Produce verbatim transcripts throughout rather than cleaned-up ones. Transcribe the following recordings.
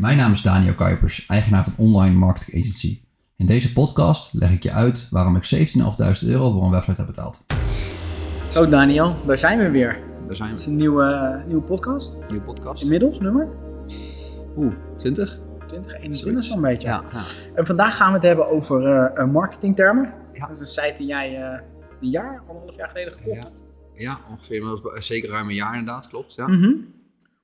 Mijn naam is Daniel Kuipers, eigenaar van Online Marketing Agency. In deze podcast leg ik je uit waarom ik zeventienduizend vijfhonderd euro voor een website heb betaald. Zo Daniel, daar zijn we weer. Daar zijn we. Het is een nieuwe, uh, nieuwe podcast. Nieuwe podcast. Inmiddels, nummer? Oeh, twintig. twintig, eenentwintig zo'n beetje. Ja, ja. En vandaag gaan we het hebben over uh, marketingtermen. Ja. Dat is een site die jij uh, een jaar, anderhalf jaar geleden gekocht hebt. Ja, ja, ongeveer, zeker ruim een jaar inderdaad, klopt. Ja. Mm-hmm.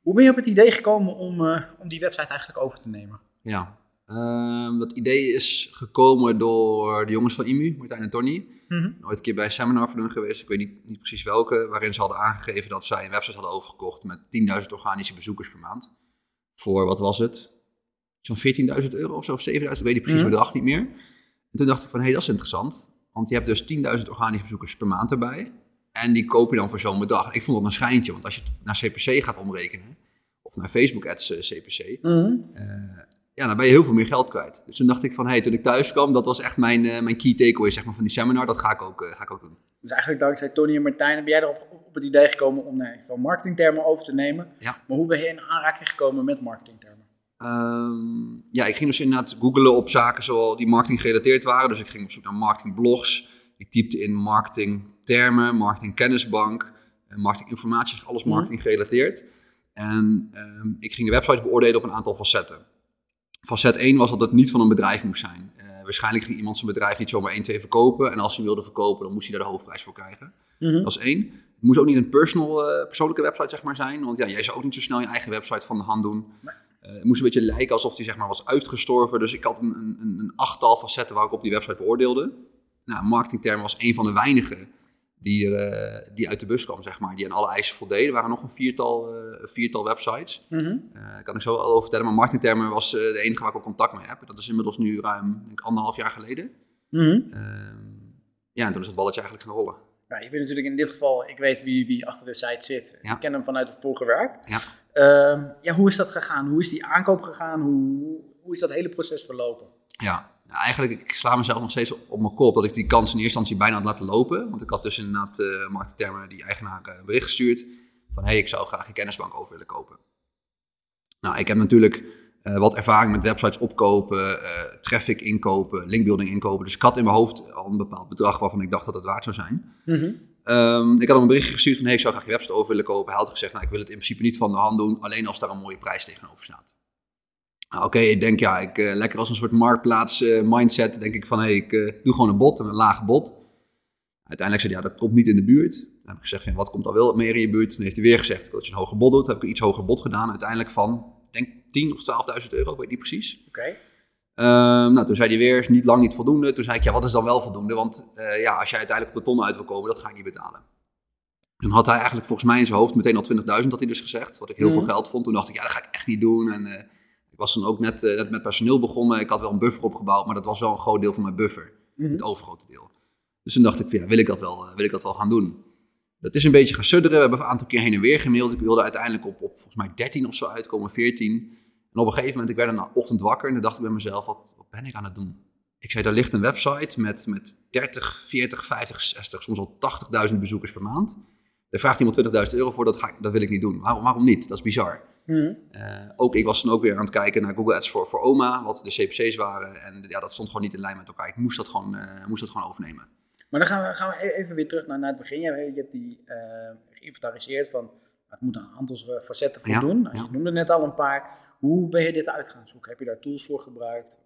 Hoe ben je op het idee gekomen om, uh, om die website eigenlijk over te nemen? Ja, um, dat idee is gekomen door de jongens van I M U, Martijn en Tony. Mm-hmm. Ooit een keer bij een seminar voor hun geweest, ik weet niet, niet precies welke, waarin ze hadden aangegeven dat zij een website hadden overgekocht met tienduizend organische bezoekers per maand. Voor, wat was het? Zo'n veertienduizend euro of zo, of zevenduizend, ik weet niet precies, mm-hmm. bedrag niet meer. En toen dacht ik van, hé, hey, dat is interessant, want je hebt dus tienduizend organische bezoekers per maand erbij. En die koop je dan voor zo'n bedrag. Ik vond dat een schijntje, want als je het naar C P C gaat omrekenen, of naar Facebook ads uh, C P C, mm. uh, ja, dan ben je heel veel meer geld kwijt. Dus toen dacht ik van, hé, hey, toen ik thuis kwam, dat was echt mijn, uh, mijn key takeaway zeg maar, van die seminar, dat ga ik ook, uh, ga ik ook doen. Dus eigenlijk dankzij Tony en Martijn ben jij erop op het idee gekomen om nee, van marketingtermen over te nemen. Ja. Maar hoe ben je in aanraking gekomen met marketingtermen? Um, ja, ik ging dus inderdaad googlen op zaken zoals die marketing gerelateerd waren. Dus ik ging op zoek naar marketingblogs. Ik typte in marketingtermen, marketingkennisbank, marketinginformatie, alles marketing gerelateerd. En um, ik ging de website beoordelen op een aantal facetten. Facet één was dat het niet van een bedrijf moest zijn. Uh, waarschijnlijk ging iemand zijn bedrijf niet zomaar één, twee verkopen. En als hij wilde verkopen, dan moest hij daar de hoofdprijs voor krijgen. Mm-hmm. Dat is één. Het moest ook niet een personal, uh, persoonlijke website zeg maar, zijn. Want ja, jij zou ook niet zo snel je eigen website van de hand doen. Uh, het moest een beetje lijken alsof die zeg maar, was uitgestorven. Dus ik had een, een, een achttal facetten waar ik op die website beoordeelde. Nou, marketingterm was een van de weinigen die, uh, die uit de bus kwam, zeg maar. Die aan alle eisen voldeden. Er waren nog een viertal, uh, viertal websites. Mm-hmm. Uh, daar kan ik zo al over vertellen. Maar marketingtermen was uh, de enige waar ik ook contact mee heb. Dat is inmiddels nu ruim denk, anderhalf jaar geleden. Mm-hmm. Uh, ja, en toen is het balletje eigenlijk gaan rollen. Ja, je bent natuurlijk in dit geval, ik weet wie, wie achter de site zit. Ja. Ik ken hem vanuit het vorige werk. Ja. Uh, ja, hoe is dat gegaan? Hoe is die aankoop gegaan? Hoe, hoe is dat hele proces verlopen? Ja. Nou, eigenlijk, ik sla mezelf nog steeds op mijn kop dat ik die kans in eerste instantie bijna had laten lopen. Want ik had dus inderdaad uh, marketingtermen die eigenaar uh, een bericht gestuurd. Van, hé, hey, ik zou graag je kennisbank over willen kopen. Nou, ik heb natuurlijk uh, wat ervaring met websites opkopen, uh, traffic inkopen, linkbuilding inkopen. Dus ik had in mijn hoofd al een bepaald bedrag waarvan ik dacht dat het waard zou zijn. Mm-hmm. Um, ik had hem een berichtje gestuurd van, hé, hey, ik zou graag je website over willen kopen. Hij had gezegd, nou, ik wil het in principe niet van de hand doen, alleen als daar een mooie prijs tegenover staat. Nou, Oké, okay, ik denk ja, ik, uh, lekker als een soort marktplaats uh, mindset, denk ik van hé, hey, ik uh, doe gewoon een bod, een laag bod. Uiteindelijk zei hij, ja, dat komt niet in de buurt. Dan heb ik gezegd, wat komt al wel meer in je buurt? Toen heeft hij weer gezegd dat je een hoger bod doet. Heb ik een iets hoger bod gedaan, uiteindelijk van, denk tien of twaalfduizend euro, ik weet niet precies. Oké. Okay. Um, nou, toen zei hij weer, is niet lang niet voldoende. Toen zei ik, ja, wat is dan wel voldoende? Want uh, ja, als jij uiteindelijk op de ton uit wil komen, dat ga ik niet betalen. Toen had hij eigenlijk volgens mij in zijn hoofd meteen al twintigduizend, had hij dus gezegd. Wat ik heel mm. veel geld vond. Toen dacht ik, ja, dat ga ik echt niet doen. En... Uh, Ik was dan ook net, uh, net met personeel begonnen. Ik had wel een buffer opgebouwd, maar dat was wel een groot deel van mijn buffer. Mm-hmm. Het overgrote deel. Dus toen dacht ik, ja, wil ik dat wel, wil ik dat wel gaan doen? Dat is een beetje gaan sudderen. We hebben een aantal keer heen en weer gemaild. Ik wilde uiteindelijk op, op volgens mij dertien of zo uitkomen, veertien. En op een gegeven moment, ik werd een ochtend wakker en dan dacht ik bij mezelf, wat, wat ben ik aan het doen? Ik zei, daar ligt een website met, met dertig, veertig, vijftig, zestig, soms al tachtigduizend bezoekers per maand. Daar vraagt iemand twintigduizend euro voor, dat, ga ik, dat wil ik niet doen. Waarom, waarom niet? Dat is bizar. Mm-hmm. Uh, ook ik was dan ook weer aan het kijken naar Google Ads voor, voor O M A, wat de C P C's waren. En ja, dat stond gewoon niet in lijn met elkaar. Ik moest dat gewoon, uh, moest dat gewoon overnemen. Maar dan gaan we, gaan we even weer terug naar, naar het begin. Je hebt, je hebt die uh, geïnventariseerd van, het moet een aantal facetten voor ja, doen. Nou, ja. Je noemde net al een paar. Hoe ben je dit uit gaan zoeken? Heb je daar tools voor gebruikt?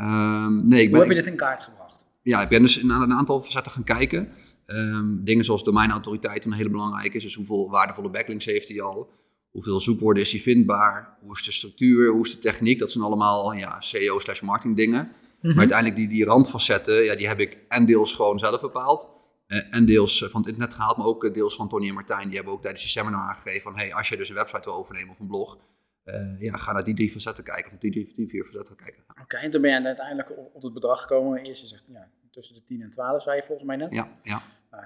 Um, nee, ik Hoe ben, heb je dit in kaart gebracht? Ja, ik ben dus naar een aantal facetten gaan kijken. Um, dingen zoals domeinautoriteit, een hele belangrijke is. Dus hoeveel waardevolle backlinks heeft hij al? Hoeveel zoekwoorden is hij vindbaar? Hoe is de structuur? Hoe is de techniek? Dat zijn allemaal ja, S E O slash marketing dingen. Mm-hmm. Maar uiteindelijk die, die randfacetten, ja, die heb ik en deels gewoon zelf bepaald. Uh, en deels van het internet gehaald, maar ook deels van Tony en Martijn. Die hebben ook tijdens die seminar aangegeven van, hey, als je dus een website wil overnemen of een blog, uh, ja, ga naar die drie facetten kijken. Of die drie, die vier facetten kijken. Oké, okay, en toen ben je uiteindelijk op het bedrag gekomen. Eerst je zegt, ja, tussen de tien en twaalf zei je volgens mij net. Ja, ja. Uh,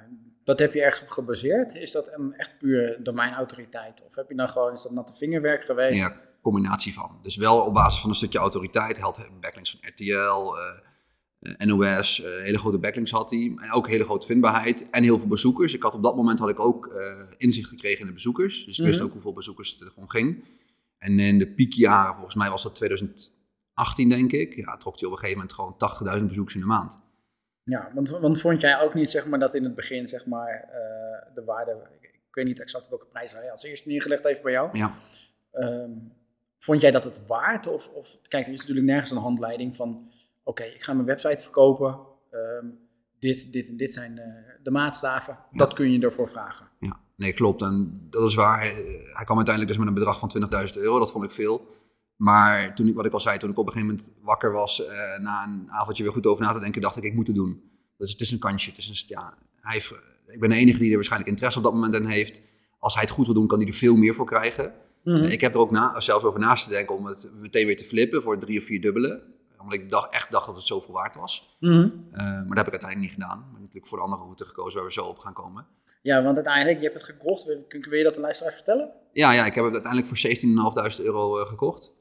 Dat heb je ergens op gebaseerd? Is dat een echt puur domeinautoriteit? Of heb je nou gewoon, is dat natte vingerwerk geweest? Ja, combinatie van. Dus wel op basis van een stukje autoriteit. Hij had backlinks van R T L, uh, N O S, uh, hele grote backlinks had hij. En ook hele grote vindbaarheid en heel veel bezoekers. Ik had op dat moment had ik ook uh, inzicht gekregen in de bezoekers. Dus ik wist mm-hmm. ook hoeveel bezoekers het om ging. En in de piekjaren, volgens mij was dat twintig achttien denk ik, ja, trok hij op een gegeven moment gewoon tachtigduizend bezoekers in de maand. Ja, want, want vond jij ook niet zeg maar, dat in het begin zeg maar, uh, de waarde, ik weet niet exact welke prijs hij als eerste neergelegd heeft bij jou. Ja. Um, vond jij dat het waard? Of, of kijk, er is natuurlijk nergens een handleiding van, oké, okay, ik ga mijn website verkopen, um, dit, dit en dit zijn uh, de maatstaven, ja. Dat kun je ervoor vragen. Ja. Nee, klopt. En dat is waar. Hij kwam uiteindelijk dus met een bedrag van twintigduizend euro. Dat vond ik veel. Maar toen ik, wat ik al zei, toen ik op een gegeven moment wakker was, eh, na een avondje weer goed over na te denken, dacht ik, ik moet het doen. Dus het is een kansje. Het is een, ja, hij heeft, ik ben de enige die er waarschijnlijk interesse op dat moment in heeft. Als hij het goed wil doen, kan hij er veel meer voor krijgen. Mm-hmm. Ik heb er ook na, zelfs over naast te denken om het meteen weer te flippen voor drie of vier dubbele. Omdat ik dacht, echt dacht dat het zoveel waard was. Mm-hmm. Uh, maar dat heb ik uiteindelijk niet gedaan. Ik heb natuurlijk voor de andere route gekozen waar we zo op gaan komen. Ja, want uiteindelijk, je hebt het gekocht. Kun je dat de luisteraar vertellen? Ja, ja, ik heb het uiteindelijk voor zeventienduizend vijfhonderd euro gekocht.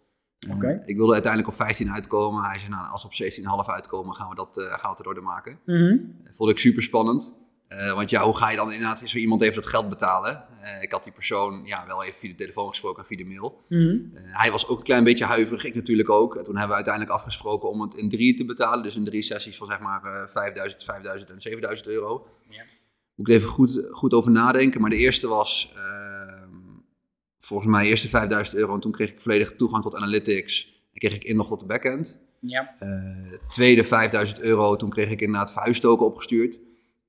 Okay. Uh, ik wilde uiteindelijk op vijftien uitkomen. Hij zei, nou, als we op zeventien komma vijf uitkomen, gaan we dat uh, gaan we het erdoor maken. Mm-hmm. Dat vond ik super spannend. Uh, want ja, hoe ga je dan inderdaad zo iemand even dat geld betalen? Uh, ik had die persoon ja, wel even via de telefoon gesproken en via de mail. Mm-hmm. Uh, hij was ook een klein beetje huiverig, ik natuurlijk ook. En toen hebben we uiteindelijk afgesproken om het in drie te betalen. Dus in drie sessies van zeg maar uh, vijfduizend, vijfduizend en zevenduizend euro. Ja. Moet ik even goed, goed over nadenken. Maar de eerste was uh, volgens mij eerste vijfduizend euro. En toen kreeg ik volledig toegang tot analytics. En kreeg ik inlog op de backend. Ja. Uh, tweede vijfduizend euro. Toen kreeg ik inderdaad verhuistoken opgestuurd.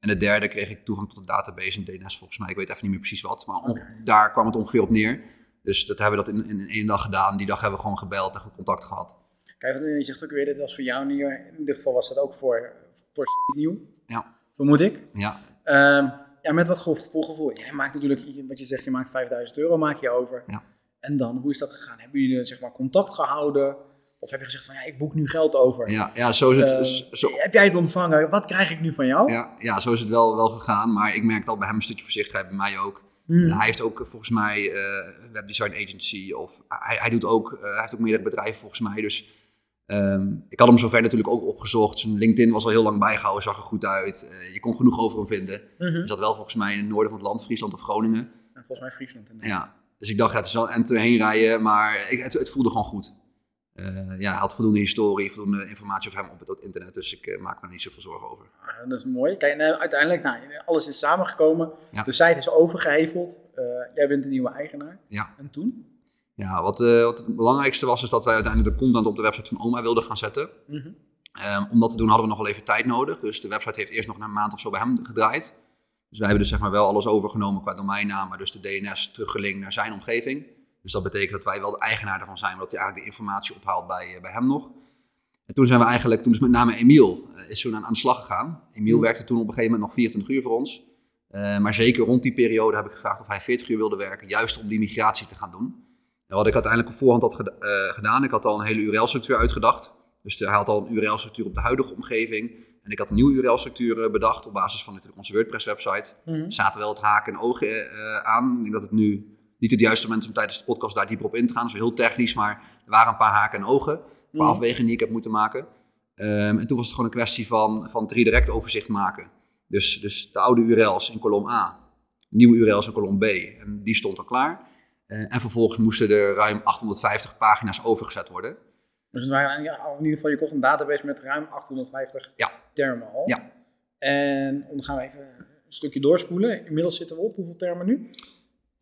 En de derde kreeg ik toegang tot de database en D N S volgens mij. Ik weet even niet meer precies wat. Maar okay. om, daar kwam het ongeveer op neer. Dus dat hebben we dat in, in, in één dag gedaan. Die dag hebben we gewoon gebeld en goed contact gehad. Kijk, want je zegt ook weer, dit was voor jou nieuw. In dit geval was dat ook voor, voor nieuw. Ja. Vermoed ik. Ja. Um, ja, met wat voor gevoel? Jij maakt natuurlijk, wat je zegt, je maakt vijfduizend euro maak je over. Ja. En dan, hoe is dat gegaan? Hebben jullie zeg maar contact gehouden? Of heb je gezegd van, ja, ik boek nu geld over? Ja, ja zo is het. Uh, zo... Heb jij het ontvangen? Wat krijg ik nu van jou? Ja, ja zo is het wel, wel gegaan. Maar ik merk dat bij hem een stukje voorzichtigheid, bij mij ook. Hmm. Hij heeft ook volgens mij uh, webdesign agency. Of hij, hij doet ook, uh, hij heeft ook meerdere bedrijven volgens mij. Dus um, ik had hem zover natuurlijk ook opgezocht. Zijn LinkedIn was al heel lang bijgehouden, zag er goed uit. Uh, je kon genoeg over hem vinden. Mm-hmm. Hij zat wel volgens mij in het noorden van het land, Friesland of Groningen. Ja, volgens mij Friesland inderdaad. Ja, dus ik dacht, ja, het is wel en erheen rijden, maar ik, het, het voelde gewoon goed. Uh, ja, hij had voldoende historie, voldoende informatie over hem op het internet, dus ik uh, maak me er niet zoveel zorgen over. Ah, dat is mooi. Kijk, en, uh, uiteindelijk, nou, alles is samengekomen. Ja. De site is overgeheveld. Uh, jij bent de nieuwe eigenaar. Ja. En toen? Ja, wat, uh, wat het belangrijkste was, is dat wij uiteindelijk de content op de website van O M A wilden gaan zetten. Mm-hmm. Um, om dat te doen hadden we nog wel even tijd nodig. Dus de website heeft eerst nog een maand of zo bij hem gedraaid. Dus wij hebben dus zeg maar wel alles overgenomen qua domeinnamen. Dus de D N S teruggelinkt naar zijn omgeving. Dus dat betekent dat wij wel de eigenaar ervan zijn. Omdat hij eigenlijk de informatie ophaalt bij, uh, bij hem nog. En toen zijn we eigenlijk, toen is met name Emiel, uh, is toen aan, aan de slag gegaan. Emiel mm. werkte toen op een gegeven moment nog vierentwintig uur voor ons. Uh, maar zeker rond die periode heb ik gevraagd of hij veertig uur wilde werken. Juist om die migratie te gaan doen. En wat ik uiteindelijk op voorhand had ged- uh, gedaan, ik had al een hele U R L-structuur uitgedacht. Dus de, hij had al een U R L-structuur op de huidige omgeving. En ik had een nieuwe U R L-structuur uh, bedacht op basis van natuurlijk onze WordPress-website. Mm-hmm. Zaten wel het haken en ogen uh, aan. Ik denk dat het nu niet het juiste moment is om tijdens de podcast daar dieper op in te gaan. Dat is heel technisch, maar er waren een paar haken en ogen. Een paar mm-hmm. afwegingen die ik heb moeten maken. Um, en toen was het gewoon een kwestie van, van redirect overzicht maken. Dus, dus de oude U R L's in kolom A, nieuwe U R L's in kolom B. En die stond al klaar. Uh, en vervolgens moesten er ruim achthonderdvijftig pagina's overgezet worden. Dus het waren, ja, in ieder geval, je kocht een database met ruim achthonderdvijftig ja. termen al. Ja. En dan gaan we even een stukje doorspoelen. Inmiddels zitten we op hoeveel termen nu?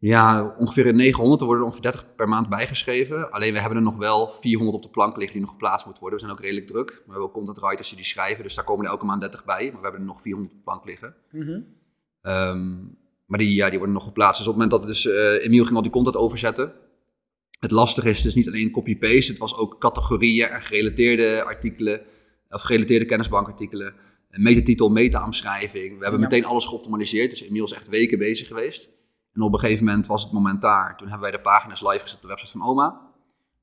Ja, ongeveer negenhonderd. Er worden er ongeveer dertig per maand bijgeschreven. Alleen we hebben er nog wel vierhonderd op de plank liggen die nog geplaatst moeten worden. We zijn ook redelijk druk. We hebben ook content writers die schrijven. Dus daar komen er elke maand dertig bij. Maar we hebben er nog vierhonderd op de plank liggen. Mm-hmm. Um, Maar die, ja, die worden nog geplaatst. Dus op het moment dat het dus, uh, Emiel ging al die content overzetten. Het lastige is dus niet alleen copy-paste. Het was ook categorieën en gerelateerde artikelen. Of gerelateerde kennisbankartikelen. Metatitel, meta-omschrijving. We hebben ja. meteen alles geoptimaliseerd. Dus Emiel is echt weken bezig geweest. En op een gegeven moment was het moment daar. Toen hebben wij de pagina's live gezet op de website van O M A.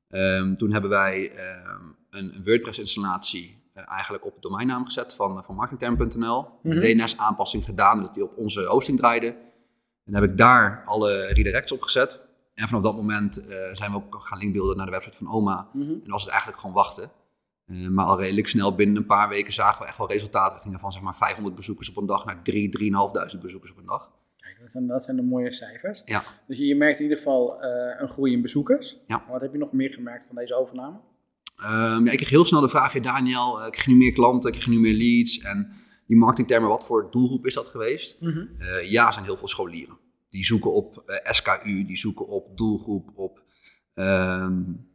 Um, toen hebben wij um, een, een WordPress-installatie uh, eigenlijk op het domeinnaam gezet van, uh, van marketingterm punt n l. Mm-hmm. De D N S-aanpassing gedaan, dat die op onze hosting draaide. En dan heb ik daar alle redirects op gezet. En vanaf dat moment uh, zijn we ook gaan linkbeelden naar de website van O M A. Mm-hmm. En dan was het eigenlijk gewoon wachten. Uh, maar al redelijk snel, binnen een paar weken, zagen we echt wel resultaten. We gingen van zeg maar vijfhonderd bezoekers op een dag naar drie, drieduizend vijfhonderd bezoekers op een dag. Dat zijn, dat zijn de mooie cijfers. Ja. Dus je, je merkt in ieder geval uh, een groei in bezoekers. Ja. Wat heb je nog meer gemerkt van deze overname? Um, ja, ik kreeg heel snel de vraag, ja, Daniel, uh, ik krijg nu meer klanten, ik krijg nu meer leads. En die marketingtermen, wat voor doelgroep is dat geweest? Mm-hmm. Uh, ja, zijn heel veel scholieren. Die zoeken op uh, S K U, die zoeken op doelgroep, op... Um,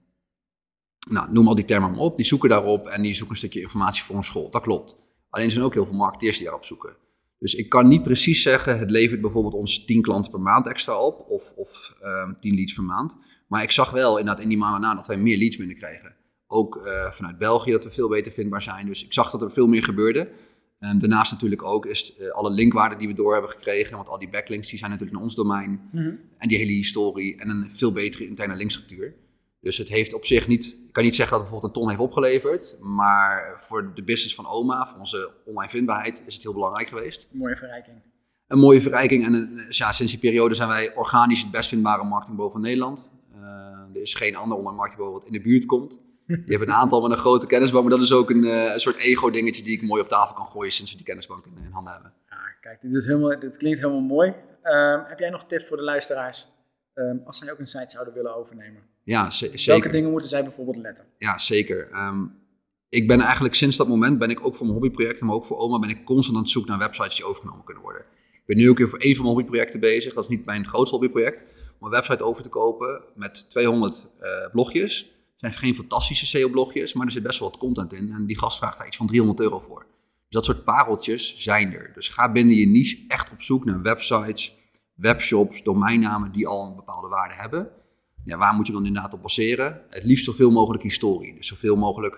nou, noem al die termen maar op. Die zoeken daarop en die zoeken een stukje informatie voor een school. Dat klopt. Alleen er zijn ook heel veel marketeers die daarop zoeken. Dus ik kan niet precies zeggen, het levert bijvoorbeeld ons tien klanten per maand extra op. Of, of um, tien leads per maand. Maar ik zag wel inderdaad in die maanden na dat wij meer leads binnenkregen. Ook uh, vanuit België dat we veel beter vindbaar zijn. Dus ik zag dat er veel meer gebeurde. Um, daarnaast natuurlijk ook is uh, alle linkwaarden die we door hebben gekregen. Want al die backlinks die zijn natuurlijk naar ons domein. Mm-hmm. En die hele historie en een veel betere interne linkstructuur. Dus het heeft op zich niet, ik kan niet zeggen dat het bijvoorbeeld een ton heeft opgeleverd. Maar voor de business van OMA, voor onze online vindbaarheid, is het heel belangrijk geweest. Een mooie verrijking. Een mooie verrijking. En een, ja, sinds die periode zijn wij organisch het best vindbare marketingbureau van Nederland. Uh, er is geen ander online marketingbureau wat in de buurt komt. Je hebt een aantal met een grote kennisbank, maar dat is ook een, uh, een soort ego-dingetje die ik mooi op tafel kan gooien sinds we die kennisbank in, in handen hebben. Ah, kijk, dit, is helemaal, dit klinkt helemaal mooi. Uh, heb jij nog tips voor de luisteraars um, als zij ook een site zouden willen overnemen? Ja, z- zeker. Welke dingen moeten zij bijvoorbeeld letten? Ja, zeker. Um, ik ben eigenlijk sinds dat moment, ben ik ook voor mijn hobbyprojecten, maar ook voor OMA, ben ik constant aan het zoeken naar websites die overgenomen kunnen worden. Ik ben nu ook weer voor één van mijn hobbyprojecten bezig, dat is niet mijn grootste hobbyproject, om een website over te kopen met tweehonderd uh, blogjes. Het zijn geen fantastische S E O-blogjes, maar er zit best wel wat content in. En die gast vraagt daar iets van driehonderd euro voor. Dus dat soort pareltjes zijn er. Dus ga binnen je niche echt op zoek naar websites, webshops, domeinnamen die al een bepaalde waarde hebben. Ja, waar moet je dan inderdaad op baseren? Het liefst zoveel mogelijk historie. Dus zoveel mogelijk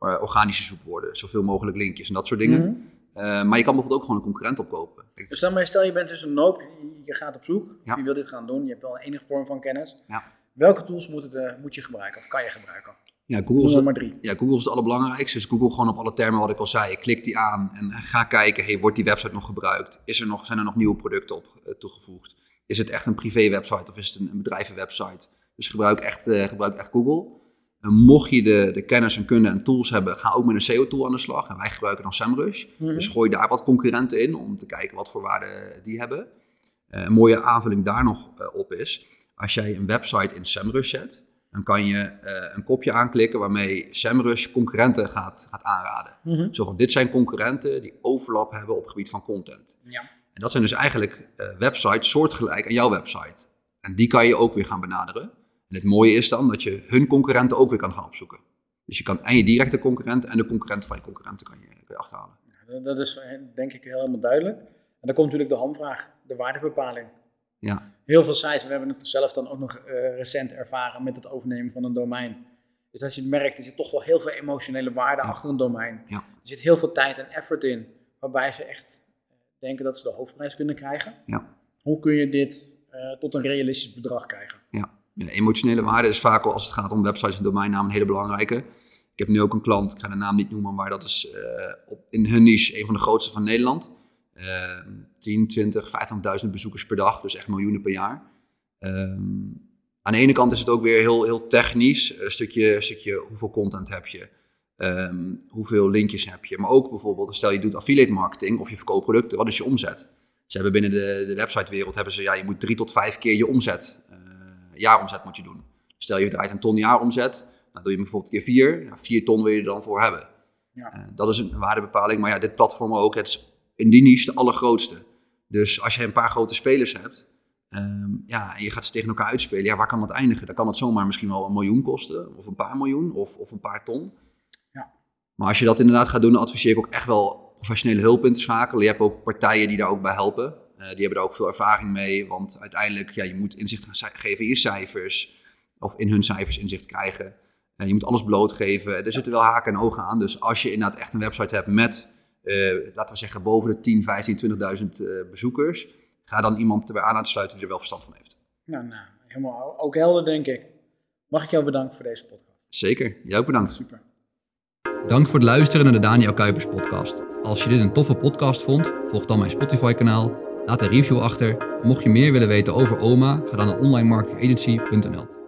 uh, organische zoekwoorden, zoveel mogelijk linkjes en dat soort dingen. Mm-hmm. Uh, maar je kan bijvoorbeeld ook gewoon een concurrent opkopen. Dus dan maar stel je bent dus een noop, je gaat op zoek, ja. Je wil dit gaan doen, je hebt wel enige vorm van kennis. Ja. Welke tools moet, het, uh, moet je gebruiken of kan je gebruiken? Ja, Google is, nummer drie. Ja, Google is het allerbelangrijkste. Dus Google gewoon op alle termen wat ik al zei. Ik klik die aan en ga kijken, hey, wordt die website nog gebruikt? Is er nog, zijn er nog nieuwe producten op uh, toegevoegd? Is het echt een privé website of is het een, een bedrijvenwebsite? Dus gebruik echt, uh, gebruik echt Google. En mocht je de, de kennis en kunde en tools hebben, ga ook met een S E O-tool aan de slag. En wij gebruiken dan SEMrush. Mm-hmm. Dus gooi daar wat concurrenten in om te kijken wat voor waarde die hebben. Uh, een mooie aanvulling daar nog uh, op is... Als jij een website in SEMrush zet, dan kan je uh, een kopje aanklikken waarmee SEMrush concurrenten gaat, gaat aanraden. Mm-hmm. Zo van, dit zijn concurrenten die overlap hebben op het gebied van content. Ja. En dat zijn dus eigenlijk uh, websites soortgelijk aan jouw website. En die kan je ook weer gaan benaderen. En het mooie is dan dat je hun concurrenten ook weer kan gaan opzoeken. Dus je kan en je directe concurrenten en de concurrenten van je concurrenten kan je, kan je achterhalen. Ja, dat is denk ik helemaal duidelijk. En dan komt natuurlijk de hamvraag, de waardebepaling. Ja. Heel veel sites, we hebben het zelf dan ook nog uh, recent ervaren met het overnemen van een domein. Dus dat je het merkt, er zit toch wel heel veel emotionele waarde ja. achter een domein. Ja. Er zit heel veel tijd en effort in, waarbij ze echt denken dat ze de hoofdprijs kunnen krijgen. Ja. Hoe kun je dit uh, tot een realistisch bedrag krijgen? Ja. Ja, emotionele waarde is vaak al als het gaat om websites en domeinnamen een hele belangrijke. Ik heb nu ook een klant, ik ga de naam niet noemen, maar dat is uh, op, in hun niche een van de grootste van Nederland. Uh, tien, twintig, vijftigduizend bezoekers per dag, dus echt miljoenen per jaar. Um, aan de ene kant is het ook weer heel, heel technisch, een stukje, een stukje hoeveel content heb je, um, hoeveel linkjes heb je. Maar ook bijvoorbeeld, stel je doet affiliate marketing of je verkoopt producten, wat is je omzet? Ze hebben binnen de, de websitewereld, hebben ze, ja, je moet drie tot vijf keer je omzet, uh, jaaromzet moet je doen. Stel je draait een ton jaaromzet, dan doe je bijvoorbeeld keer vier, nou, vier ton wil je er dan voor hebben. Ja. Uh, dat is een waardebepaling, maar ja, dit platform ook, het is in die niche de allergrootste. Dus als je een paar grote spelers hebt... Um, ja, en je gaat ze tegen elkaar uitspelen... ja, waar kan dat eindigen? Dan kan het zomaar misschien wel een miljoen kosten... of een paar miljoen, of, of een paar ton. Ja. Maar als je dat inderdaad gaat doen... dan adviseer ik ook echt wel professionele hulp in te schakelen. Je hebt ook partijen die daar ook bij helpen. Uh, die hebben daar ook veel ervaring mee... want uiteindelijk, ja, je moet inzicht gaan geven in je cijfers... of in hun cijfers inzicht krijgen. Uh, je moet alles blootgeven. Er zitten wel haken en ogen aan. Dus als je inderdaad echt een website hebt met... Uh, laten we zeggen boven de tien, vijftien, twintigduizend uh, bezoekers. Ga dan iemand erbij aan laten sluiten die er wel verstand van heeft. Nou, nou, helemaal ook helder denk ik. Mag ik jou bedanken voor deze podcast? Zeker, jij ook bedankt. Super. Dank voor het luisteren naar de Daniel Kuipers podcast. Als je dit een toffe podcast vond, volg dan mijn Spotify kanaal. Laat een review achter. En mocht je meer willen weten over OMA, ga dan naar online marketing agency punt n l.